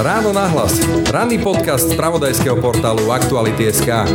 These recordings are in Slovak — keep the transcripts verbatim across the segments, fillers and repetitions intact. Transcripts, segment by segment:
Ráno Nahlas. Ranný podcast z spravodajského portálu Aktuality.sk.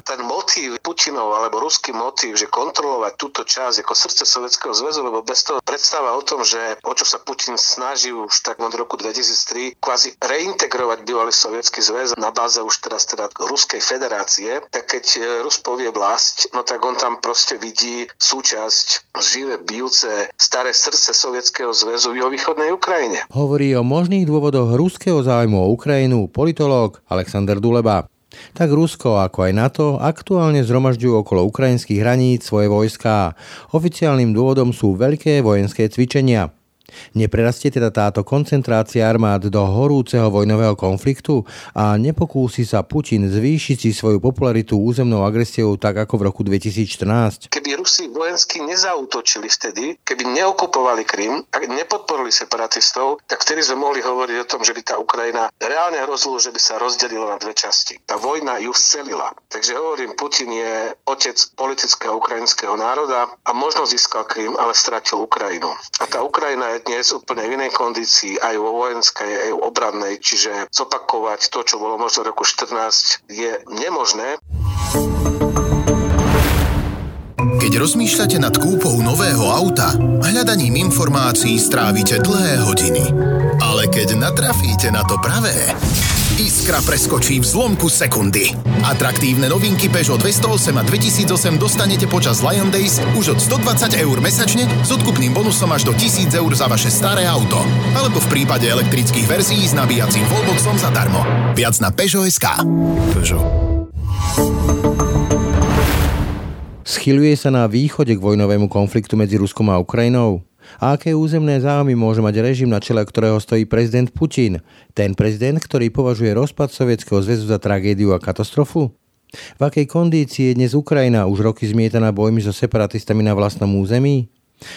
Ten motív Putinov alebo ruský motív, že kontrolovať túto časť ako srdce Sovietskeho zväzu, lebo bez toho predstava o tom, že o čo sa Putin snaží už tak od roku dvetisíctri kvázi reintegrovať bývalý Sovietsky zväz na báze už teraz teda Ruskej federácie, tak keď Rus povie vlasť, no tak on tam proste vidí súčasť živé, bijúce, staré srdce Sovietskeho zväzu i o východnej Ukrajine. Hovorí o možných dôvodoch ruského záujmu o Ukrajinu politológ Alexander Duleba. Tak Rusko, ako aj NATO, aktuálne zhromažďujú okolo ukrajinských hraníc svoje vojská. Oficiálnym dôvodom sú veľké vojenské cvičenia. Neprerastie teda táto koncentrácia armád do horúceho vojnového konfliktu a nepokúsi sa Putin zvýšiť si svoju popularitu územnou agresiou tak ako v roku dvetisícštrnásť. Keby Rusi vojensky nezautočili vtedy, keby neokupovali Krym a nepodporili separatistov, tak vtedy sme mohli hovoriť o tom, že by tá Ukrajina reálne hrozilo, že by sa rozdelila na dve časti. Tá vojna ju scelila. Takže hovorím, Putin je otec politického ukrajinského národa a možno získal Krym, ale stratil Ukrajinu. A tá Ukrajina je dnes úplne v inej kondícii, aj vo vojenskej, aj v obrannej, čiže zopakovať to, čo bolo možno v roku štrnásť, je nemožné. Keď rozmýšľate nad kúpou nového auta, hľadaním informácií strávite dlhé hodiny. Ale keď natrafíte na to pravé, iskra preskočí v zlomku sekundy. Atraktívne novinky Peugeot dvesto osem a dvetisícosem dostanete počas Lion Days už od stodvadsať eur mesačne s odkupným bonusom až do tisíc eur za vaše staré auto. Alebo v prípade elektrických verzií s nabíjacím wallboxom zadarmo. Viac na Peugeot bodka es ká. Peugeot. Schyluje sa na východe k vojnovému konfliktu medzi Ruskom a Ukrajinou. A aké územné záujmy môže mať režim, na čele ktorého stojí prezident Putin? Ten prezident, ktorý považuje rozpad Sovietskeho zväzu za tragédiu a katastrofu? V akej kondícii je dnes Ukrajina, už roky zmietaná bojmi so separatistami na vlastnom území?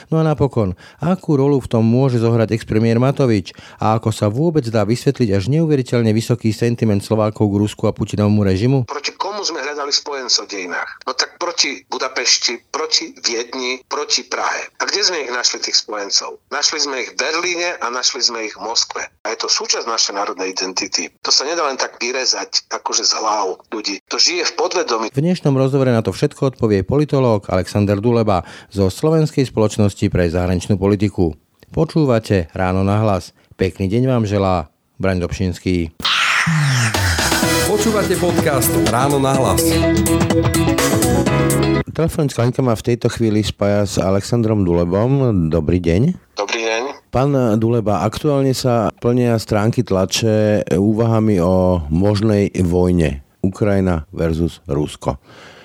No a napokon, akú rolu v tom môže zohrať expremiér Matovič a ako sa vôbec dá vysvetliť až neuveriteľne vysoký sentiment Slovákov k Rusku a Putinovmu režimu? Proti komu sme hľadali spojencov v dejinách? No tak proti Budapešti, proti Viedni, proti Prahe. A kde sme ich našli tých spojencov? Našli sme ich v Berlíne a našli sme ich v Moskve. A je to súčasť našej národnej identity. To sa nedá len tak vyrezať akože z hlav ľudí. To žije v podvedomí. V dnešnom rozhovore na to všetko odpovie politológ Alexander Duleba zo Slovenskej spoločnosti pre zahraničnú politiku. Počúvate Ráno Nahlas. Pekný deň vám želá Braňo Dobšinský. Počúvate podcast Ráno Nahlas. Telefonická linka ma v tejto chvíli spája s Alexandrom Dulebom. Dobrý deň. Dobrý deň. Pán Duleba, aktuálne sa plnia stránky tlače úvahami o možnej vojne. Ukrajina versus Rusko.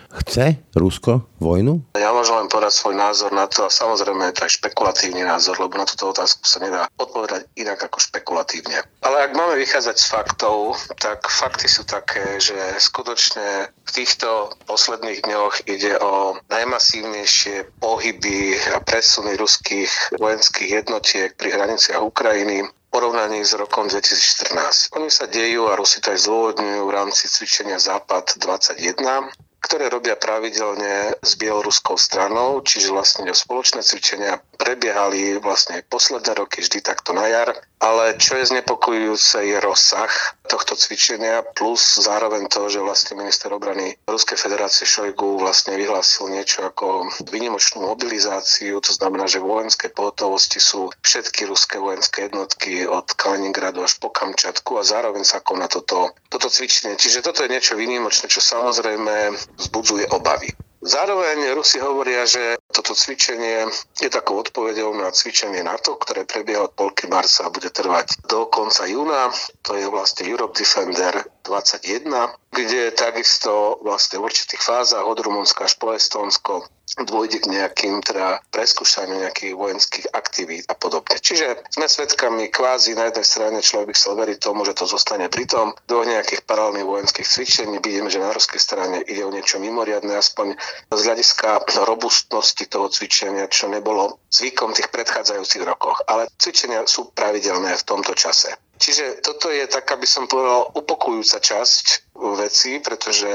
Chce Rusko vojnu? Ja môžem len povedať svoj názor na to a samozrejme je to aj špekulatívny názor, lebo na túto otázku sa nedá odpovedať inak ako špekulatívne. Ale ak máme vychádzať z faktov, tak fakty sú také, že skutočne v týchto posledných dňoch ide o najmasívnejšie pohyby a presuny ruských vojenských jednotiek pri hraniciach Ukrajiny v porovnaní s rokom dvetisícštrnásť. Oni sa dejú a Rusi to aj zdôvodňujú v rámci cvičenia Západ dvadsaťjeden, ktoré robia pravidelne s bieloruskou stranou, čiže vlastne spoločné cvičenia prebiehali vlastne posledné roky vždy takto na jar. Ale čo je znepokojujúce je rozsah tohto cvičenia plus zároveň to, že vlastne minister obrany Ruskej federácie Šojgu vlastne vyhlásil niečo ako výnimočnú mobilizáciu, to znamená, že v vojenskej pohotovosti sú všetky ruské vojenské jednotky od Kaliningradu až po Kamčatku a zároveň sa koná toto, toto cvičenie. Čiže toto je niečo výnimočné, čo samozrejme vzbudzuje obavy. Zároveň Rusi hovoria, že toto cvičenie je takou odpoveďou na cvičenie NATO, ktoré prebieha od polky marca a bude trvať do konca júna. To je vlastne Eurodefender dvadsaťjeden, kde takisto vlastne v určitých fázach od Rumunska až po Estónsko dôjde k nejakým teda preskúšaniu nejakých vojenských aktivít a podobne. Čiže sme svedkami kvázi na jednej strane človek by chcel veriť tomu, že to zostane pri tom. Do nejakých paralelných vojenských cvičení vidíme, že na ruskej strane ide o niečo mimoriadne, aspoň z hľadiska robustnosti toho cvičenia, čo nebolo zvykom v tých predchádzajúcich rokoch. Ale cvičenia sú pravidelné v tomto čase. Čiže toto je taká, by som povedal, upokojujúca časť veci, pretože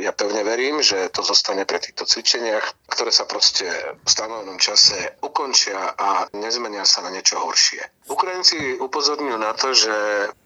ja pevne verím, že to zostane pre týchto cvičeniach, ktoré sa proste v stanovenom čase ukončia a nezmenia sa na niečo horšie. Ukrajinci upozorňujú na to, že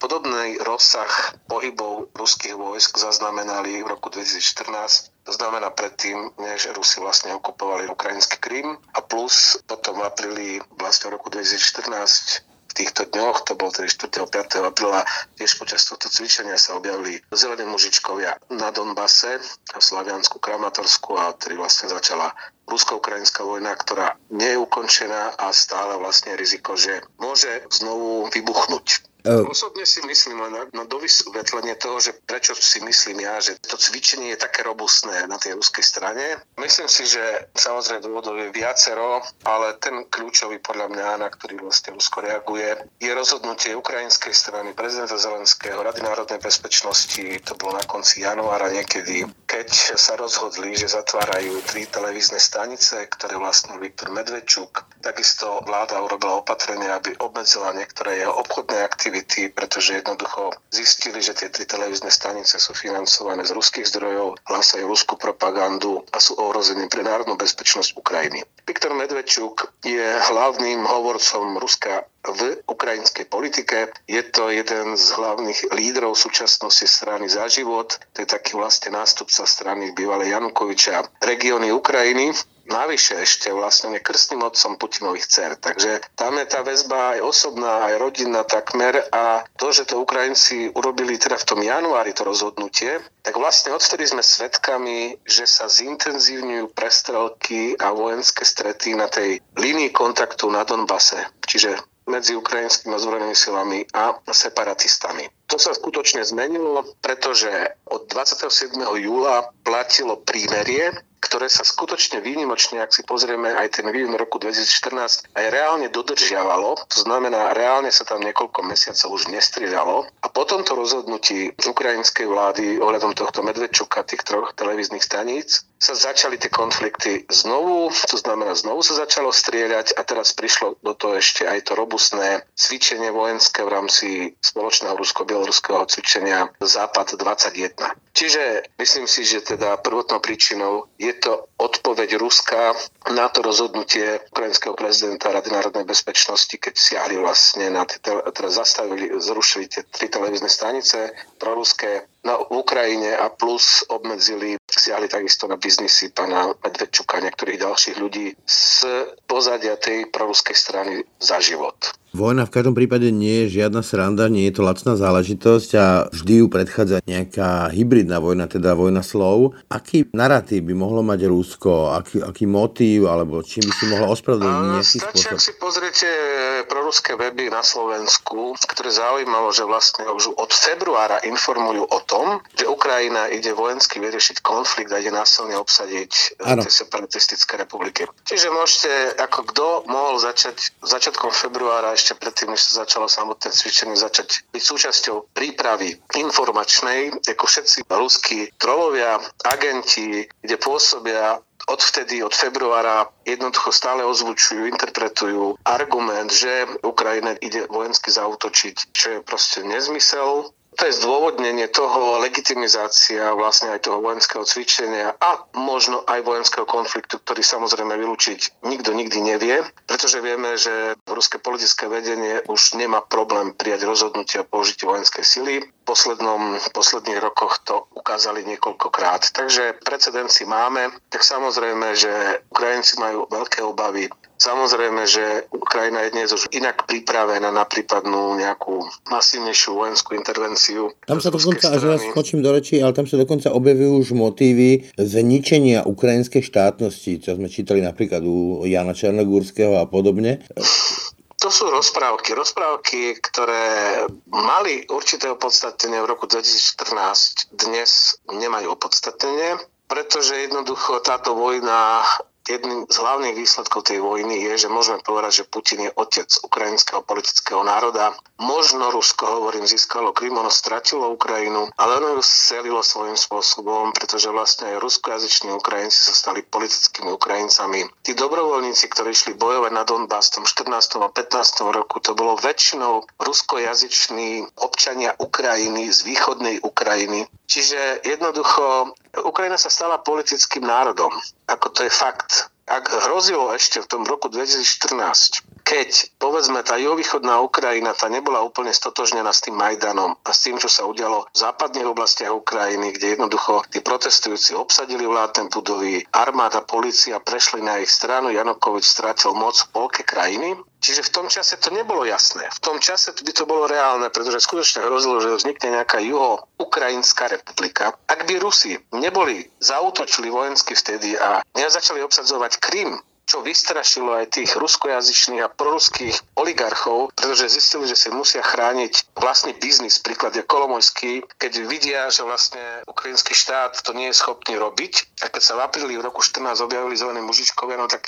podobný rozsah pohybov ruských vojsk zaznamenali v roku dvetisícštrnásť, to znamená predtým, než Rusi vlastne okupovali ukrajinský Krym, a plus potom v apríli vlastne v roku dvetisícštrnásť týchto dňoch, to bolo teda štvrtého a piateho apríla, tiež počas tohto cvičenia sa objavili zelení mužičkovia na Donbase, v Slaviansku, Kramatorsku, a tedy vlastne začala rusko-ukrajinská vojna, ktorá nie je ukončená a stále vlastne riziko, že môže znovu vybuchnúť. Oh. Osobne si myslím, na, na dovysvetlenie toho, že prečo si myslím ja, že to cvičenie je také robustné na tej ruskej strane. Myslím si, že samozrejme dôvodov je viacero, ale ten kľúčový podľa mňa, na ktorý vlastne Rusko reaguje, je rozhodnutie ukrajinskej strany, prezidenta Zelenského, Rady národnej bezpečnosti, to bolo na konci januára niekedy, keď sa rozhodli, že zatvárajú tri televízne stanice, ktoré vlastnil Viktor Medvedčuk. Takisto vláda urobila opatrenie, aby obmedzila niektoré jeho obchodné aktivity, pretože jednoducho zistili, že tie tri televízne stanice sú financované z ruských zdrojov, hlásajú ruskú propagandu a sú ohrození pre národnú bezpečnosť Ukrajiny. Viktor Medvedčuk je hlavným hovorcom Ruska v ukrajinskej politike. Je to jeden z hlavných lídrov súčasnosti strany Za život. To je taký vlastne nástupca strany bývalej Janukoviča regióny Ukrajiny. Navyše ešte vlastne je krstným otcom Putinových dcer. Takže tam je tá väzba aj osobná, aj rodinná takmer, a to, že to Ukrajinci urobili teda v tom januári to rozhodnutie, tak vlastne odtedy sme svedkami, že sa zintenzívňujú prestrelky a vojenské strety na tej línii kontaktu na Donbase. Čiže medzi ukrajinskými ozbrojenými silami a separatistami. To sa skutočne zmenilo, pretože od dvadsiateho siedmeho júla platilo prímerie, ktoré sa skutočne výnimočne, ak si pozrieme aj ten vývoj roku dvetisícštrnásť, aj reálne dodržiavalo. To znamená, reálne sa tam niekoľko mesiacov už nestrieľalo. A po tomto rozhodnutí ukrajinskej vlády ohľadom tohto Medvedčuka, tých troch televíznych staníc, sa začali tie konflikty znovu. To znamená, znovu sa začalo strieľať, a teraz prišlo do toho ešte aj to robustné cvičenie vojenské v rámci spoločného rusko-bieloruského cvičenia Západ dvadsaťjeden. Čiže myslím si, že teda prvotnou príčinou je Je to odpoveď Ruska na to rozhodnutie ukrajinského prezidenta Rady národnej bezpečnosti, keď siahli vlastne na tie, teda zastavili, zrušili tie tri televízne stanice proruské na Ukrajine a plus obmedzili, siahli takisto na biznisy pána Medvedčuka a niektorých ďalších ľudí z pozadia tej proruskej strany Za život. Vojna v každom prípade nie je žiadna sranda, nie je to lacná záležitosť a vždy ju predchádza nejaká hybridná vojna, teda vojna slov. Aký naratív by mohlo mať Rusko, aký, aký motív, alebo čím by si mohlo ospravedlniť nejaký spôsob? Stačí, ak si pozriete proruské weby na Slovensku, ktoré zaujímalo, že vlastne už od februára informujú o tom, že Ukrajina ide vojensky vyriešiť konflikt a ide násilne obsadiť tie separatistické republiky. Čiže môžete, ako kto mohol začať začiatkom februára, ešte predtým, než sa začalo samotné cvičenie, začať byť súčasťou prípravy informačnej, ako všetci ruskí trolovia, agenti, kde pôsobia odvtedy, od februára, jednoducho stále ozvučujú, interpretujú argument, že Ukrajina ide vojensky zaútočiť, čo je proste nezmysel. To je zdôvodnenie toho, legitimizácia vlastne aj toho vojenského cvičenia a možno aj vojenského konfliktu, ktorý samozrejme vylúčiť nikto nikdy nevie, pretože vieme, že ruské politické vedenie už nemá problém prijať rozhodnutie o použití vojenskej sily. V poslednom, v posledných rokoch to ukázali niekoľkokrát. Takže precedenci máme, tak samozrejme, že Ukrajinci majú veľké obavy. Samozrejme, že Ukrajina je dnes už inak pripravená na prípadnú nejakú masívnejšiu vojenskú intervenciu. Tam sa dokonca, až vás skočím do rečí, ale tam sa dokonca objavujú už motívy zničenia ukrajinskej štátnosti, čo sme čítali napríklad u Jana Čarnogurského a podobne. To sú rozprávky, rozprávky, ktoré mali určité opodstatnenie v roku dvetisícštrnásť, dnes nemajú opodstatnenie, pretože jednoducho táto vojna jedným z hlavných výsledkov tej vojny je, že môžeme povedať, že Putin je otec ukrajinského politického národa. Možno Rusko, hovorím, získalo Krym, ono stratilo Ukrajinu, ale ono ju selilo svojím spôsobom, pretože vlastne aj ruskojazyční Ukrajinci sa stali politickými Ukrajincami. Tí dobrovoľníci, ktorí šli bojovať na Donbas v tom štrnástom a pätnástom roku, to bolo väčšinou ruskojazyční občania Ukrajiny z východnej Ukrajiny. Čiže jednoducho Ukrajina sa stala politickým národom, ako to je fakt. Ak hrozilo ešte v tom roku dvetisícštrnásť, keď, povedzme, tá juhovýchodná Ukrajina, tá nebola úplne stotožnená s tým Majdanom a s tým, čo sa udialo v západných oblastiach Ukrajiny, kde jednoducho tí protestujúci obsadili vládne budovy, armáda, polícia prešli na ich stranu, Janukovic strátil moc v polke krajiny. Čiže v tom čase to nebolo jasné. V tom čase by to bolo reálne, pretože skutočne hrozilo, že vznikne nejaká juho-ukrajinská republika. Ak by Rusi neboli zaútočili vojensky vtedy a nezačali obsadzovať Krym, čo vystrašilo aj tých ruskojazyčných a proruských oligarchov, pretože zistili, že si musia chrániť vlastný biznis, príklad je Kolomojský, keď vidia, že vlastne ukrajinský štát to nie je schopný robiť, a keď sa v apríli v roku štrnásť objavili zelení mužičkovia, no tak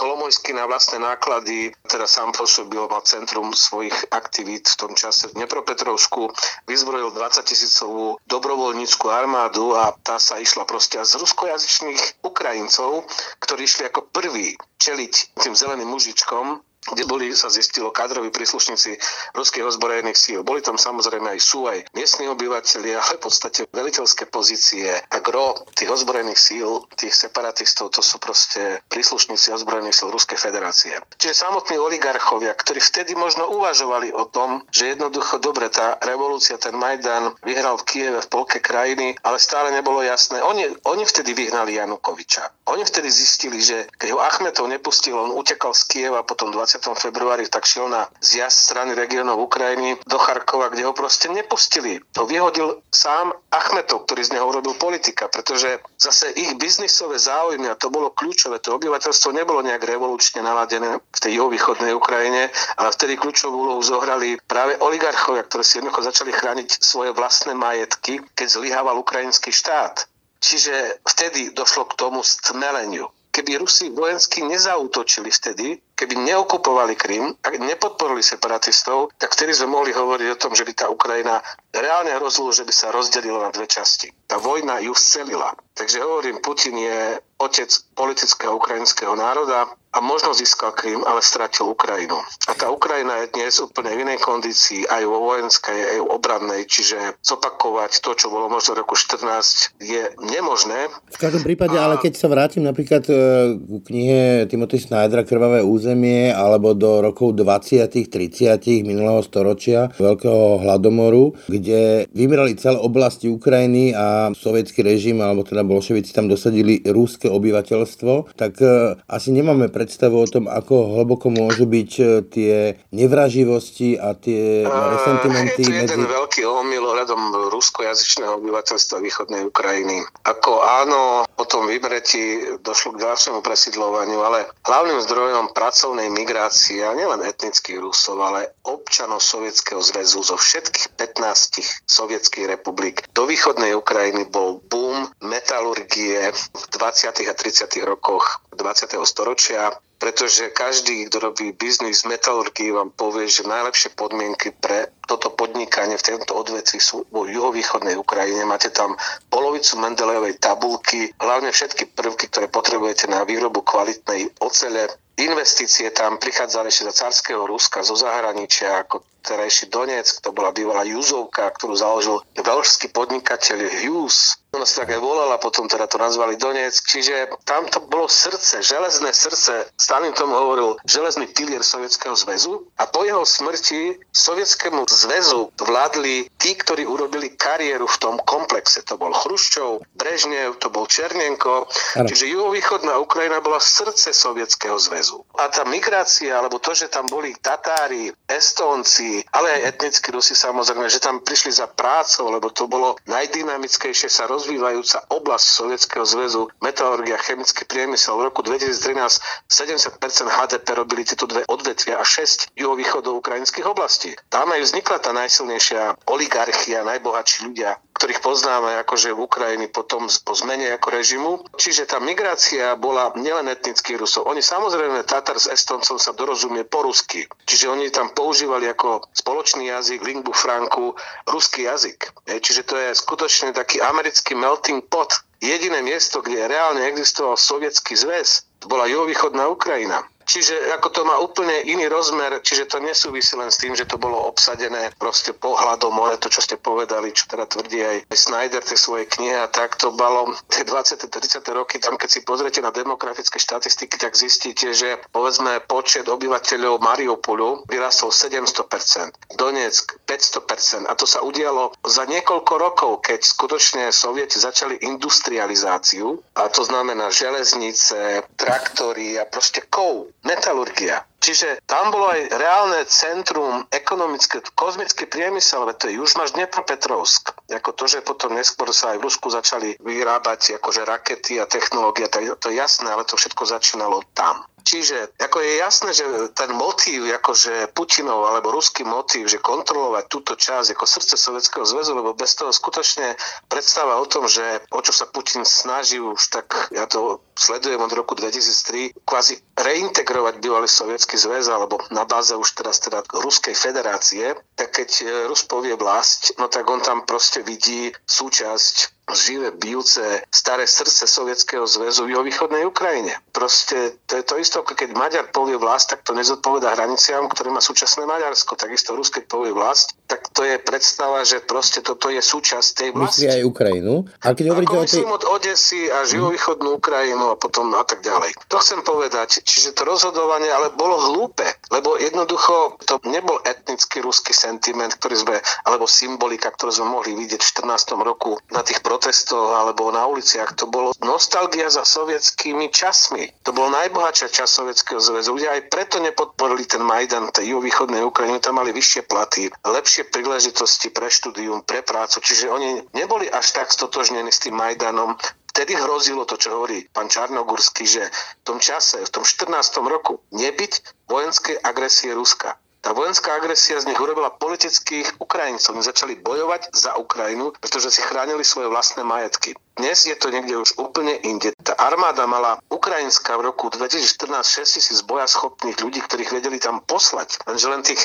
Kolomojský na vlastné náklady, teda sám pôsobil, mal centrum svojich aktivít v tom čase v Dnepropetrovsku, vyzbrojil dvadsaťtisícovú dobrovoľnícku armádu a tá sa išla proste z ruskojazyčných Ukrajincov, ktorí išli ako prví čeliť tým zeleným mužičkom, kde boli, sa zistilo, kadroví príslušníci ruských ozbrojených síl. Boli tam samozrejme aj sú aj miestni obyvateľia, ale v podstate veliteľské pozície a gro tých ozbrojených síl, tých separatistov, to sú proste príslušníci ozbrojených síl Ruskej federácie. Čiže samotní oligarchovia, ktorí vtedy možno uvažovali o tom, že jednoducho dobre, tá revolúcia, ten Majdan vyhral v Kyjeve v polke krajiny, ale stále nebolo jasné. Oni, oni vtedy vyhnali Janukoviča. Oni vtedy zistili, že keď ho Achmetov nepustil, on utekal z Kyjeva potom dvadsiateho februári, tak šiel na zjazd strany regiónov Ukrajiny do Charkova, kde ho proste nepustili. To vyhodil sám Achmetov, ktorý z neho urobil politika, pretože zase ich biznisové záujmy, a to bolo kľúčové, to obyvateľstvo nebolo nejak revolučne naladené v tej juhovýchodnej Ukrajine, ale vtedy kľúčovú úlohu zohrali práve oligarchovia, ktorí si jednoducho začali chrániť svoje vlastné majetky, keď zlyhával ukrajinský štát. Čiže vtedy došlo k tomu stmeleniu. Keby Rusi vojensky nezautočili vtedy, keby neokupovali Krym a nepodporili separatistov, tak vtedy sme mohli hovoriť o tom, že by tá Ukrajina reálne hrozilo, že by sa rozdelila na dve časti. Tá vojna ju scelila. Takže hovorím, Putin je otec politického ukrajinského národa a možno získal Krym, ale stratil Ukrajinu. A tá Ukrajina je dnes úplne v inej kondícii, aj vo vojenskej, aj v obrannej, čiže zopakovať to, čo bolo možno v roku štrnásť, je nemožné. V každom prípade, a... ale keď sa vrátim napríklad k knihe Timothy Snydera Krvavé územie alebo do rokov dvadsiatych, tridsiatych minulého storočia Veľkého hladomoru, kde vymrali celé oblasti Ukrajiny a sovietský režim, alebo teda bolševici tam dosadili ruské obyvateľstvo, tak asi nemáme predstavu o tom, ako hlboko môžu byť tie nevraživosti a tie resentimenty. Je to medzi... jeden veľký omyl ohľadom ruskojazyčného obyvateľstva východnej Ukrajiny. Ako áno, po tom vymretí došlo k ďalšiemu presídľovaniu, ale hlavným zdrojom pracovnej migrácie nielen etnických Rusov, ale občanov Sovietskeho zväzu zo všetkých pätnástich sovietských republik do východnej Ukrajiny bol boom metalurgie v dvadsiatych a tridsiatych rokoch dvadsiateho storočia, pretože každý, kto robí biznis v metalurgii, vám povie, že najlepšie podmienky pre toto podnikanie v tomto odvetví sú vo juhovýchodnej Ukrajine. Máte tam polovicu Mendelejovej tabulky, hlavne všetky prvky, ktoré potrebujete na výrobu kvalitnej ocele. Investície tam prichádzali ešte za carského Ruska, zo zahraničia, ako terajší Donetsk, to bola bývalá Juzovka, ktorú založil veľšský podnikateľ Hughes. Ona sa tak aj volala, potom teda to nazvali Donetsk. Čiže tam to bolo srdce, železné srdce, Stalin tomu hovoril, železný pilier Sovietskeho zväzu. A po jeho smrti Sovietskému zväzu vládli tí, ktorí urobili kariéru v tom komplexe. To bol Chruščov, Brežnev, to bol Černienko. Ale... Čiže juhovýchodná Ukrajina bola srdce Sovietskeho zväzu. A tá migrácia, alebo to, že tam boli Tatári, Estónci, ale aj etnickí Rusi samozrejme, že tam prišli za prácou, lebo to bolo najdynamickejšie sa rozvíjajúca oblasť Sovietskeho zväzu, metalurgia, chemický priemysel. V roku dvetisíctrinásť sedemdesiat percent há dé pé robili tieto dve odvetvia a šesť juhovýchodoukrajinských oblastí. Tam aj vznik vznikla tá najsilnejšia oligarchia, najbohatší ľudia, ktorých poznáme akože v Ukrajine potom po zmene ako režimu. Čiže tá migrácia bola nielen etnických Rusov. Oni samozrejme, Tatar s Estoncom sa dorozumie po rusky. Čiže oni tam používali ako spoločný jazyk, lingvu franku, ruský jazyk. Čiže to je skutočne taký americký melting pot. Jediné miesto, kde reálne existoval sovietský zväz, bola juhovýchodná Ukrajina. Čiže ako to má úplne iný rozmer, čiže to nesúvisí len s tým, že to bolo obsadené proste pohľadom, ale to, čo ste povedali, čo teda tvrdí aj Snyder, tie svoje knihy a tak, to bolo tie dvadsiate tridsiate roky, tam keď si pozriete na demografické štatistiky, tak zistíte, že povedzme počet obyvateľov Mariupolu vyrastol sedemsto percent, Donetsk päťsto percent, a to sa udialo za niekoľko rokov, keď skutočne Sovieti začali industrializáciu, a to znamená železnice, traktory a proste kov. Metalurgia. Čiže tam bolo aj reálne centrum ekonomické, kozmický priemysel, ale to je Južmaš Dnepropetrovsk. Jako to, že potom neskôr sa aj v Rusku začali vyrábať akože rakety a technológia, to je jasné, ale to všetko začínalo tam. Čiže ako je jasné, že ten motív, akože Putinov alebo ruský motív, že kontrolovať túto časť ako srdce Sovietskeho zväzu, lebo bez toho skutočne predstava o tom, že o čo sa Putin snaží už tak, ja to sledujem od roku dvetisíctri, kvázi reintegrovať bývalý Sovietsky zväz alebo na báze už teraz teda Ruskej federácie, tak keď Rus povie vlasť, no tak on tam proste vidí súčasť živé, bijúce, staré srdce Sovietskeho zväzu v východnej Ukrajine. Proste to je to isté, keď Maďar povie vlast, tak to nezodpovedá hraniciám, ktoré má súčasné Maďarsko. Takisto Rus, keď povie vlast, tak to je predstava, že proste toto je súčasť tej vlasti. Myslí aj Ukrajinu. A keď hovoríte o tej... od Odesy a živovýchodnú Ukrajinu a potom a tak ďalej. To chcem povedať. Čiže to rozhodovanie ale bolo hlúpe, lebo jednoducho to nebol etnický ruský sentiment, ktorý sme, alebo symbolika, ktorú sme mohli vidieť v štrnástom roku na tých protestov alebo na uliciach. To bolo nostalgia za sovietskými časmi. To bolo najbohatšia časť Sovietskeho zväzu. Ľudia aj preto nepodporili ten Majdan tej juhovýchodnej Ukrajiny. Tam mali vyššie platy, lepšie príležitosti pre štúdium, pre prácu. Čiže oni neboli až tak stotožnení s tým Majdanom. Vtedy hrozilo to, čo hovorí pán Čarnogurský, že v tom čase, v tom štrnástom roku nebyť vojenskej agresie Ruska. Tá vojenská agresia z nich urobila politických Ukrajincov. Oni začali bojovať za Ukrajinu, pretože si chránili svoje vlastné majetky. Dnes je to niekde už úplne inde. Tá armáda mala ukrajinská v roku dvetisícštrnásť šesťtisíc bojaschopných ľudí, ktorých vedeli tam poslať. Lenže len tých,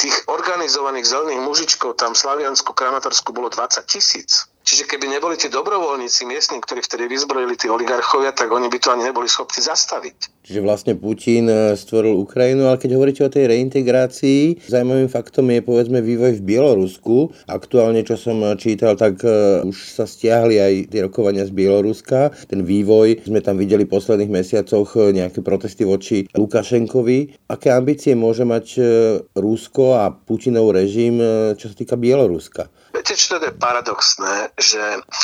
tých organizovaných zelených mužičkov tam v Slaviansku, Kramatorsku bolo dvadsať tisíc. Čiže keby neboli tí dobrovoľníci miestni, ktorí vtedy vyzbrojili tí oligarchovia, tak oni by to ani neboli schopní zastaviť. Čiže vlastne Putin stvoril Ukrajinu, ale keď hovoríte o tej reintegrácii, zaujímavým faktom je povedzme vývoj v Bielorusku. Aktuálne, čo som čítal, tak už sa stiahli aj tie rokovania z Bieloruska. Ten vývoj sme tam videli v posledných mesiacoch, nejaké protesty voči Lukašenkovi. Aké ambície môže mať Rusko a Putinov režim, čo sa týka Bieloruska? Viete, čo to je paradoxné, že,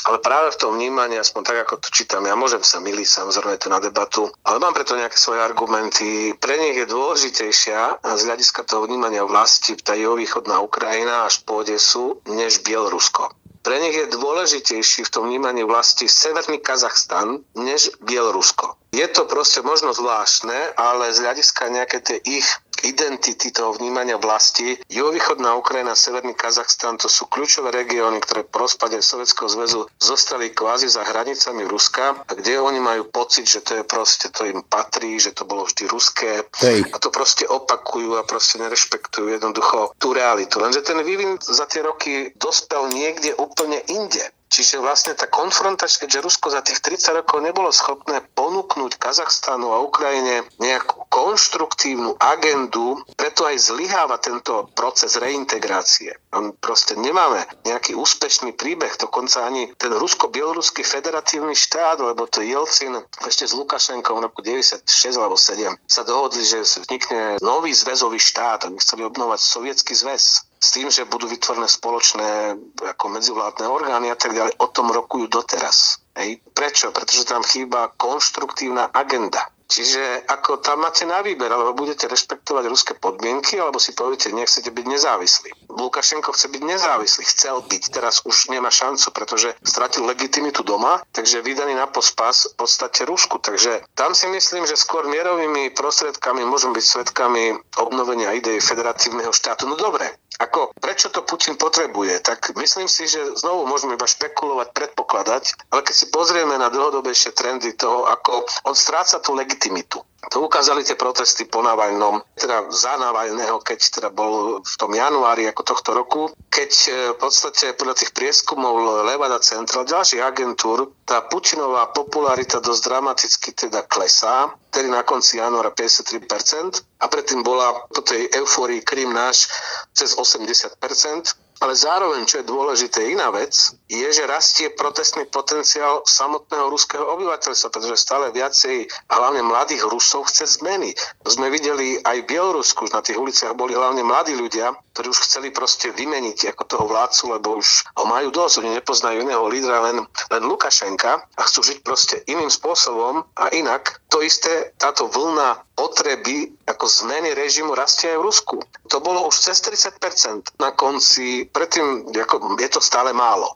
ale práve v tom vnímaní, aspoň tak, ako to čítam, ja môžem sa miliť, samozrejme, to na debatu, ale mám preto nejaké svoje argumenty. Pre nich je dôležitejšia z hľadiska toho vnímania vlasti tá juhovýchodná Ukrajina až po Odesu, než Bielorusko. Pre nich je dôležitejší v tom vnímaní vlasti severný Kazachstan, než Bielorusko. Je to proste možno zvláštne, ale z hľadiska nejaké tie ich identity toho vnímania vlasti. Juhovýchodná Ukrajina, severný Kazachstan, to sú kľúčové regióny, ktoré po rozpade Sovietskeho zväzu zostali kvázi za hranicami Ruska, a kde oni majú pocit, že to je proste, to im patrí, že to bolo vždy ruské. Hej. A to proste opakujú a proste nerešpektujú jednoducho tú realitu. Lenže ten vývin za tie roky dospel niekde úplne inde. Čiže vlastne tá konfrontáčka, že Rusko za tých tridsať rokov nebolo schopné ponúknuť Kazachstanu a Ukrajine nejakú konštruktívnu agendu, preto aj zlyháva tento proces reintegrácie. On proste nemáme nejaký úspešný príbeh, dokonca ani ten rusko-bieloruský federatívny štát, lebo to Jelcin ešte s Lukašenkom v roku deväťdesiatšesť alebo sedem sa dohodli, že vznikne nový zväzový štát, oni chceli obnovať sovietský zväz. S tým, že budú vytvorené spoločné ako medzivládne orgány a tak ďalej, o tom rokujú doteraz. Hej. Prečo? Pretože tam chýba konštruktívna agenda. Čiže ako tam máte na výber, alebo budete rešpektovať ruské podmienky, alebo si poviete, nechcete byť nezávislí. Lukašenko chce byť nezávislý, chcel byť, teraz už nemá šancu, pretože stratil legitimitu doma, takže vydaný na pospas v podstate Rusku. Takže tam si myslím, že skôr mierovými prostriedkami môžeme byť svedkami obnovenia idei federatívneho štátu. No dobre, Ako, prečo to Putin potrebuje? Tak myslím si, že znovu môžeme iba špekulovať, predpokladať, ale keď si pozrieme na dlhodobejšie trendy toho, ako on stráca tú legitimitu. To ukázali tie protesty po Navaľnom, teda za Navaľného, keď teda bol v tom januári ako tohto roku, keď v podstate podľa tých prieskumov Levada centra, ďalších agentúr, tá Putinová popularita dosť dramaticky teda klesá, ktorý na konci januára päťdesiattri percent a predtým bola po tej eufórii Krym náš cez osemdesiat percent. Ale zároveň, čo je dôležité, iná vec, je, že rastie protestný potenciál samotného ruského obyvateľstva, pretože stále viacej, hlavne mladých Rusov, chce zmeny. Sme videli aj v Bielorusku, na tých uliciach boli hlavne mladí ľudia, ktorí už chceli proste vymeniť ako toho vládcu, lebo už ho majú dosť, oni nepoznajú iného lídra, len, len Lukašenka a chcú žiť proste iným spôsobom a inak. To isté, táto vlna potreby ako zmeny režimu rastie aj v Rusku. To bolo už cez tridsať percent na konci, predtým ako, je to stále málo.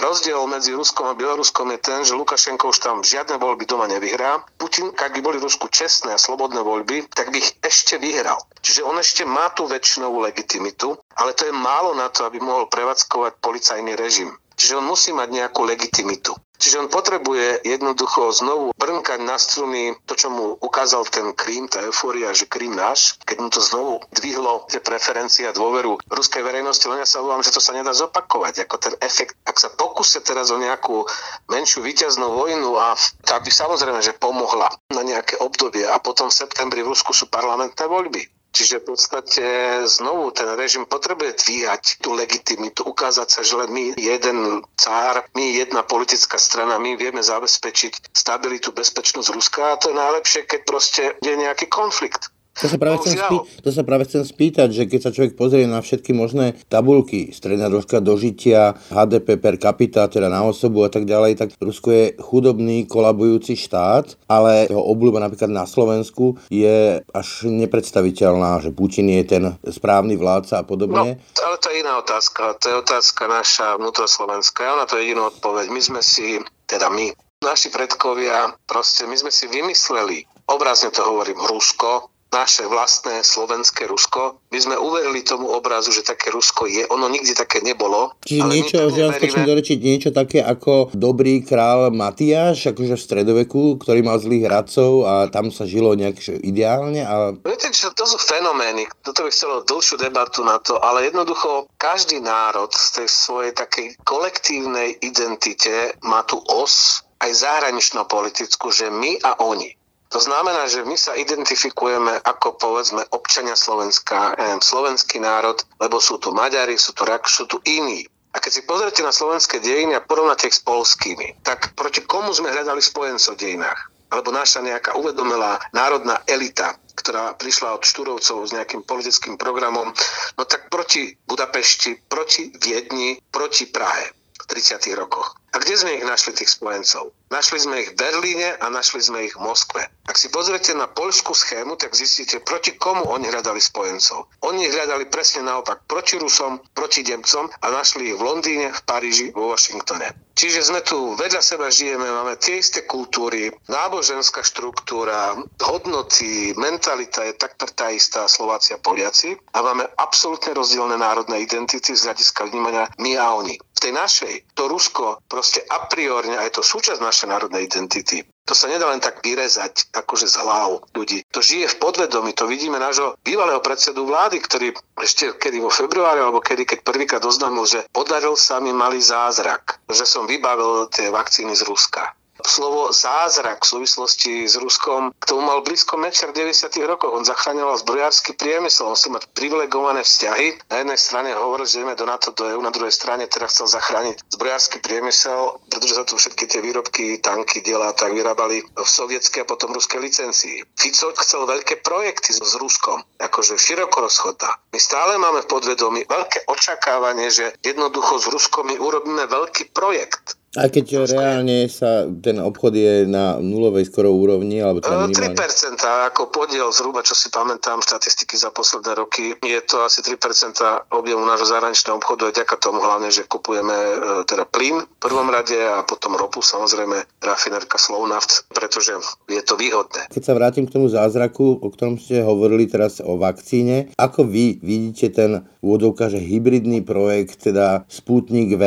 Rozdiel medzi Ruskom a Bieloruskom je ten, že Lukašenko už tam žiadne voľby doma nevyhrá. Putin, ak by boli v Rusku čestné a slobodné voľby, tak by ich ešte vyhral. Čiže on ešte má tú väčšinovú legitimitu, ale to je málo na to, aby mohol prevádzkovať policajný režim. Čiže on musí mať nejakú legitimitu. Čiže on potrebuje jednoducho znovu brnkať na struny to, čo mu ukázal ten Krím, tá eufória, že Krím náš, keď mu to znovu dvihlo tie preferencie a dôveru ruskej verejnosti, len ja sa obávam, že to sa nedá zopakovať. Ako ten efekt, ak sa pokúsia teraz o nejakú menšiu víťaznú vojnu, a tak by samozrejme, že pomohla na nejaké obdobie a potom v septembri v Rusku sú parlamentné voľby. Čiže v podstate znovu ten režim potrebuje dvíhať tú legitimitu, ukázať sa, že len my jeden cár, my jedna politická strana, my vieme zabezpečiť stabilitu, bezpečnosť Ruska, a to je najlepšie, keď proste je nejaký konflikt. To sa, práve chcem spý- to sa práve chcem spýtať, že keď sa človek pozrie na všetky možné tabuľky, stredná dĺžka dožitia, há dé pé per capita, teda na osobu a tak ďalej, tak Rusko je chudobný, kolabujúci štát, ale jeho obľúba napríklad na Slovensku je až nepredstaviteľná, že Putin je ten správny vládca a podobne. No, ale to je iná otázka, to je otázka naša vnútroslovenská, ona to je jedinú odpoveď. My sme si, teda my, naši predkovia, proste my sme si vymysleli, obrazne to hovorím, Rusko, naše vlastné slovenské Rusko. My sme uverili tomu obrazu, že také Rusko je. Ono nikdy také nebolo. Čiže niečo, že ja skočím dorečiť, niečo také ako dobrý král Matiáš, akože v stredoveku, ktorý mal zlých radcov a tam sa žilo nejak ideálne. A... Viete, čo, to sú fenomény. Toto by chcelo dlhšiu debatu na to, ale jednoducho každý národ z tej svojej takej kolektívnej identite má tú os aj zahranično-politickú, že my a oni. To znamená, že my sa identifikujeme ako, povedzme, občania Slovenska, slovenský národ, lebo sú tu Maďari, sú tu Rakúšania, sú tu iní. A keď si pozrite na slovenské dejiny a porovnáte ich s polskými, tak proti komu sme hľadali spojencov v dejinách? Alebo naša nejaká uvedomelá národná elita, ktorá prišla od Štúrovcov s nejakým politickým programom, no tak proti Budapešti, proti Viedni, proti Prahe v tridsiatych rokoch. A kde sme ich našli, tých spojencov? Našli sme ich v Berlíne a našli sme ich v Moskve. Ak si pozriete na poľskú schému, tak zistíte, proti komu oni hľadali spojencov. Oni ich hľadali presne naopak, proti Rusom, proti Nemcom, a našli ich v Londýne, v Paríži, vo Washingtone. Čiže sme tu vedľa seba, žijeme, máme tie isté kultúry, náboženská štruktúra, hodnoty, mentalita je takmer tá istá, Slováci a Poliaci, a máme absolútne rozdielne národné identity z hľadiska vnímania my a oni. V tej našej to Rusko proste a priori a je to súčasť našej národnej identity. To sa nedá len tak vyrezať akože z hlav ľudí. To žije v podvedomí, to vidíme nášho bývalého predsedu vlády, ktorý ešte kedy vo februári alebo kedy, keď prvýkrát oznámil, že podaril sa mi malý zázrak, že som vybavil tie vakcíny z Ruska. Slovo zázrak v súvislosti s Ruskom, k tomu mal blízko Mečiar v deväťdesiatych rokoch. On zachraňoval zbrojársky priemysel, on si mal privilegované vzťahy. Na jednej strane hovoril, že ideme do NATO, do é ú, na druhej strane teraz chcel zachrániť zbrojársky priemysel, pretože sa tu všetky tie výrobky, tanky, diela tak vyrábali v sovietskej a potom ruskej licencii. Fico chcel veľké projekty s Ruskom, akože široko rozchodná. My stále máme v podvedomí veľké očakávanie, že jednoducho s Ruskom my urobíme veľký projekt. Aj keď reálne sa ten obchod je na nulovej skoro úrovni, alebo teda minimálne? tri percentá ako podiel zhruba, čo si pamätám, štatistiky za posledné roky, je to asi tri percentá objemu nášho zahraničného obchodu, a vďaka tomu hlavne, že kupujeme teda plyn v prvom rade a potom ropu, samozrejme rafinérka Slovnaft, pretože je to výhodné. Keď sa vrátim k tomu zázraku, o ktorom ste hovorili teraz o vakcíne, ako vy vidíte ten úvodovka, že hybridný projekt, teda Sputnik V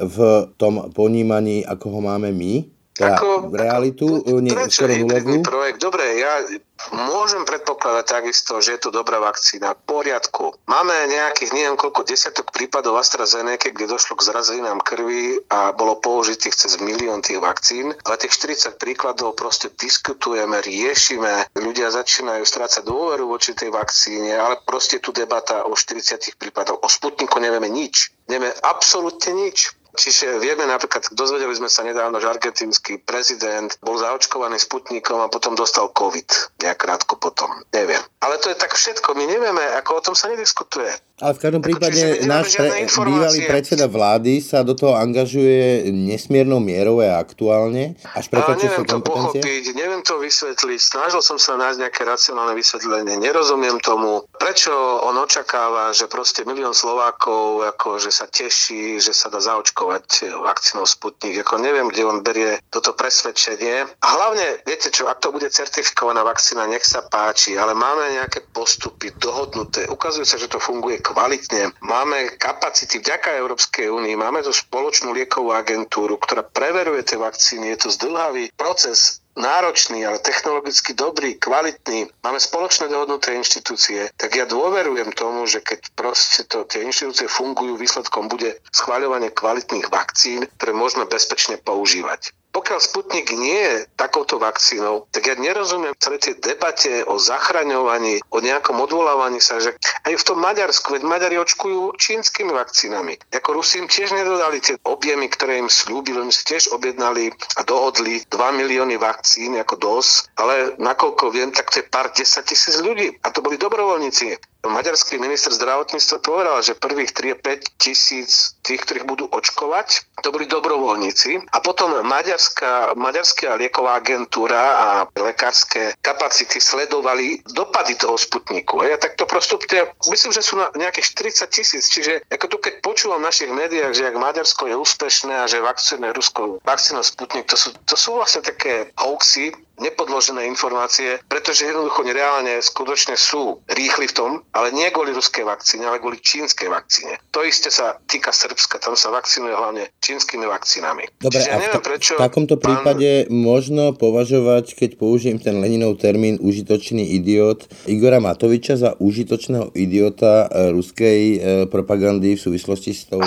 v tom ponímaní, ako ho máme my? Ako, realitu, ako, nie, prečo je hybridný projekt? Dobre, ja môžem predpokladať takisto, že je to dobrá vakcína. V poriadku. Máme nejakých, neviem koľko, desiatok prípadov AstraZeneca, kde došlo k zrazeninám krvi a bolo použitých cez milión tých vakcín. Ale tých štyridsať príkladov proste diskutujeme, riešime. Ľudia začínajú strácať dôveru voči tej vakcíne, ale proste tu debata o štyridsiatich prípadoch. O Sputniku nevieme nič. Nevieme absolútne nič. Čiže vieme napríklad, dozvedeli sme sa nedávno, že argentínsky prezident bol zaočkovaný Sputnikom a potom dostal COVID nejak krátko potom. Neviem. Ale to je tak všetko. My nevieme, ako o tom sa nediskutuje. Ale v každom prípade náš pre, bývalý predseda vlády sa do toho angažuje nesmiernou mierou a aktuálne. Až prekračuje svoje kompetencie. Pochopiť, neviem to vysvetliť. Snažil som sa nájsť nejaké racionálne vysvetlenie. Nerozumiem tomu, prečo on očakáva, že proste milión Slovákov akože sa teší, že sa dá zaočkovať vakcínou Sputnik. Ako neviem, kde on berie toto presvedčenie. A hlavne, viete čo, ak to bude certifikovaná vakcína, nech sa páči, ale máme nejaké postupy dohodnuté. Ukazuje sa, že to funguje kvalitne. Máme kapacity vďaka Európskej únii, máme tu spoločnú liekovú agentúru, ktorá preveruje tie vakcíny. Je to zdĺhavý proces, náročný, ale technologicky dobrý, kvalitný. Máme spoločne dohodnuté inštitúcie, tak ja dôverujem tomu, že keď proste to, tie inštitúcie fungujú, výsledkom bude schvaľovanie kvalitných vakcín, ktoré môžeme bezpečne používať. Pokiaľ Sputnik nie je takouto vakcínou, tak ja nerozumiem celé tie debate o zachraňovaní, o nejakom odvolávaní sa, že aj v tom Maďarsku, veď Maďari očkujú čínskymi vakcínami. Ako Rusi im tiež nedodali tie objemy, ktoré im slúbili, oni si tiež objednali a dohodli dva milióny vakcín ako dos, ale nakoľko viem, tak to je pár desaťtisíc ľudí a to boli dobrovoľníci. Maďarský minister zdravotníctva povedal, že prvých tri až päť tisíc tých, ktorých budú očkovať, to boli dobrovoľníci. A potom maďarská, maďarská lieková agentúra a lekárske kapacity sledovali dopady toho Sputniku. Ja takto prosto, myslím, že sú na nejakých štyridsať tisíc. Čiže ako tu, keď počúvam v našich médiách, že ak Maďarsko je úspešné a že vakcínuje Rusko, vakcínu Sputnik, to sú, to sú vlastne také hoaxy, nepodložené informácie, pretože jednoducho reálne skutočne sú rýchli v tom, ale nie kvôli ruskej vakcíne, ale kvôli čínskej vakcíne. To isté sa týka Srbska, tam sa vakcinuje hlavne čínskymi vakcínami. Dobre, čiže ja neviem, prečo v takomto prípade pán... možno považovať, keď použijem ten Leninov termín užitočný idiot, Igora Matoviča za užitočného idiota ruskej e, propagandy v súvislosti s tou...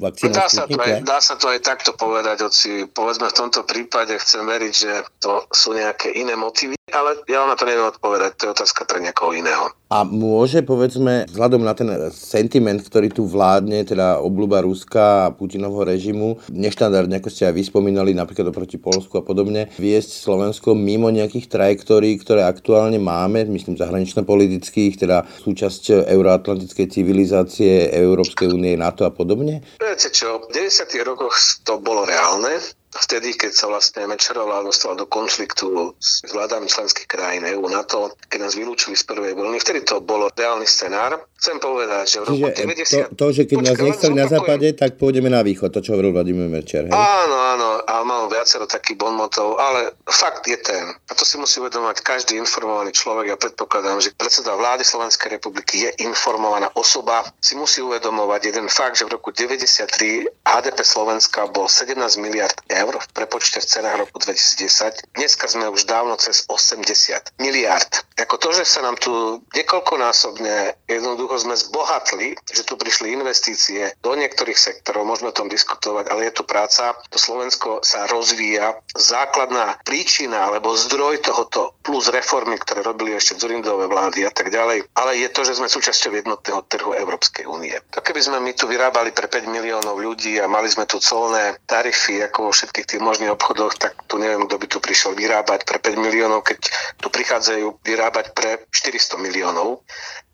Dá sa, to aj, dá sa to aj takto povedať, oci, povedzme v tomto prípade chcem veriť, že to sú nejaké iné motivy, ale ja vám na to neviem odpovedať, to je otázka pre niekoho iného. A môže, povedzme, vzhľadom na ten sentiment, ktorý tu vládne, teda obľuba Ruska a Putinovho režimu, neštandardne, ako ste aj vyspomínali, napríklad oproti Poľsku a podobne, viesť Slovensko mimo nejakých trajektórií, ktoré aktuálne máme, myslím zahranično-politických, teda súčasť euroatlantickej civilizácie, Európskej únie, NATO a podobne? Viete čo, v deväťdesiatych rokoch to bolo reálne, vtedy, keď sa vlastne Mečiarova vláda dostala do konfliktu s vládami členských krajín E Ú, NATO, keď nás vylúčili z prvej vlny, vtedy to bolo reálny scenár. Chcem povedať, že v roku deväťdesiat... To, to že keď Počka, nás nechceli na západe, tak pôjdeme na východ, to čo hovoril Vladimír Mečiar. Hej? Áno, áno, a mám viacero takých bonmotov, ale fakt je ten, a to si musí uvedomať každý informovaný človek, ja predpokladám, že predseda vlády Slovenskej republiky je informovaná osoba, si musí uvedomovať jeden fakt, že v roku deväťdesiattri há dé pé Slovenska bol sedemnásť miliárd eur v prepočte v cenách roku dvetisícdesať. Dneska sme už dávno cez osemdesiat miliárd. Ako to, že sa nám tu niekoľkonásobne jednoducho sme zbohatli, že tu prišli investície do niektorých sektorov, môžeme o tom diskutovať, ale je tu práca, to Slovensko sa rozvíja. Základná príčina alebo zdroj tohoto plus reformy, ktoré robili ešte Dzurindové vlády a tak ďalej, ale je to, že sme súčasťou jednotného trhu Európskej únie. To keby sme my tu vyrábali pre päť miliónov ľudí a mali sme tu colné tarify ako vo všetkých tých možných obchodoch, tak tu neviem, kto by tu prišiel vyrábať pre päť miliónov, keď tu prichádzajú vyrábať pre štyristo miliónov.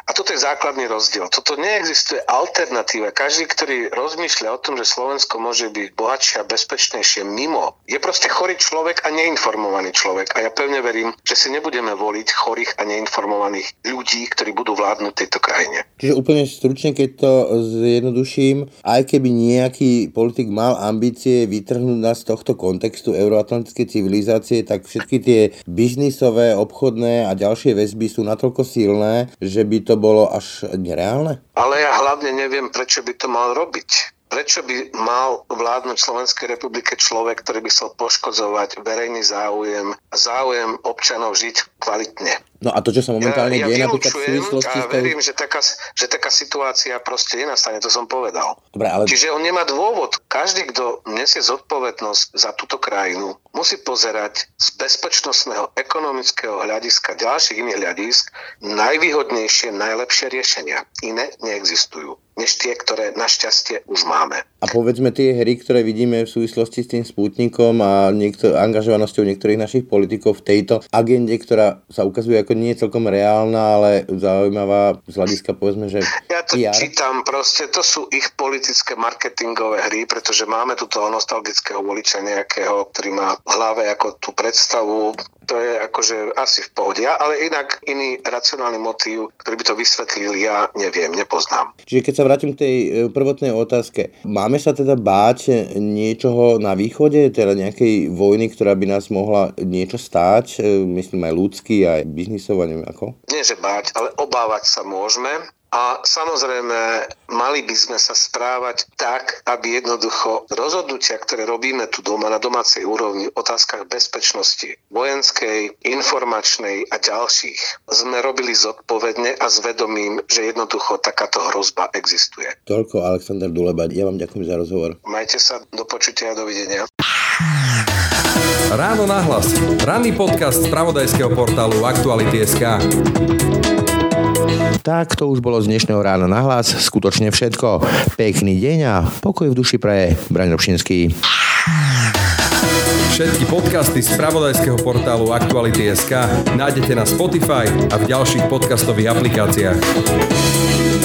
A toto je základný rozdiel. Toto neexistuje alternatíva. Každý, ktorý rozmýšľa o tom, že Slovensko môže byť bohatšie a bezpečnejšie mimo, je proste chorý človek a neinformovaný človek. A ja pevne verím, že si nebudeme voliť chorých a neinformovaných ľudí, ktorí budú vládnuť tejto krajine. Čiže úplne stručne, keď to zjednoduším, aj keby nejaký politik mal ambície vytrhnúť nás z tohto kontextu euroatlantickej civilizácie, tak všetky tie biznisové, obchodné a ďalšie väzby sú natoľko silné, že by to bolo až nereálne? Ale ja hlavne neviem, prečo by to mal robiť. Prečo by mal vládnuť Slovenskej republike človek, ktorý by chcel poškodzovať verejný záujem a záujem občanov žiť kvalitne? No a to, čo sa momentálne ja, ja deje napríklad v súvislosti... Ja verím, že taká, že taká situácia proste nenastane, to som povedal. Dobre, ale... Čiže on nemá dôvod. Každý, kto nesie zodpovednosť za túto krajinu, musí pozerať z bezpečnostného, ekonomického hľadiska, ďalších iných hľadisk, najvýhodnejšie, najlepšie riešenia. Iné neexistujú, než tie, ktoré našťastie už máme. A povedzme tie hry, ktoré vidíme v súvislosti s tým Sputnikom a niektor- angažovanosťou niektorých našich politikov v tejto agende, ktorá sa ukazuje ako nie celkom reálna, ale zaujímavá z hľadiska, povedzme, že... Ja to pé ér čítam proste, to sú ich politické marketingové hry, pretože máme tu toho nostalgického voliča nejakého, ktorý má v hlave ako tú predstavu. To je akože asi v pohode, ale inak iný racionálny motív, ktorý by to vysvetlil, ja neviem, nepoznám. Čiže keď sa vrátim k tej prvotnej otázke, máme sa teda báť niečoho na východe, teda nejakej vojny, ktorá by nás mohla niečo stáť, myslím aj ľudský, aj biznisov, neviem ako? Nie, že báť, ale obávať sa môžeme. A samozrejme, mali by sme sa správať tak, aby jednoducho rozhodnutia, ktoré robíme tu doma na domácej úrovni v otázkach bezpečnosti, vojenskej, informačnej a ďalších, sme robili zodpovedne a s vedomím, že jednoducho takáto hrozba existuje. Toľko Alexander Duleba, ja vám ďakujem za rozhovor. Majte sa, do počutia a dovidenia. Ráno nahlas. Ranný podcast z spravodajského portálu Aktuality.sk. Tak to už bolo z dnešného rána nahlas skutočne všetko. Pekný deň a pokoj v duši praje Braňo Dobšinský. Všetky podcasty z spravodajského portálu Aktuality.sk nájdete na Spotify a v ďalších podcastových aplikáciách.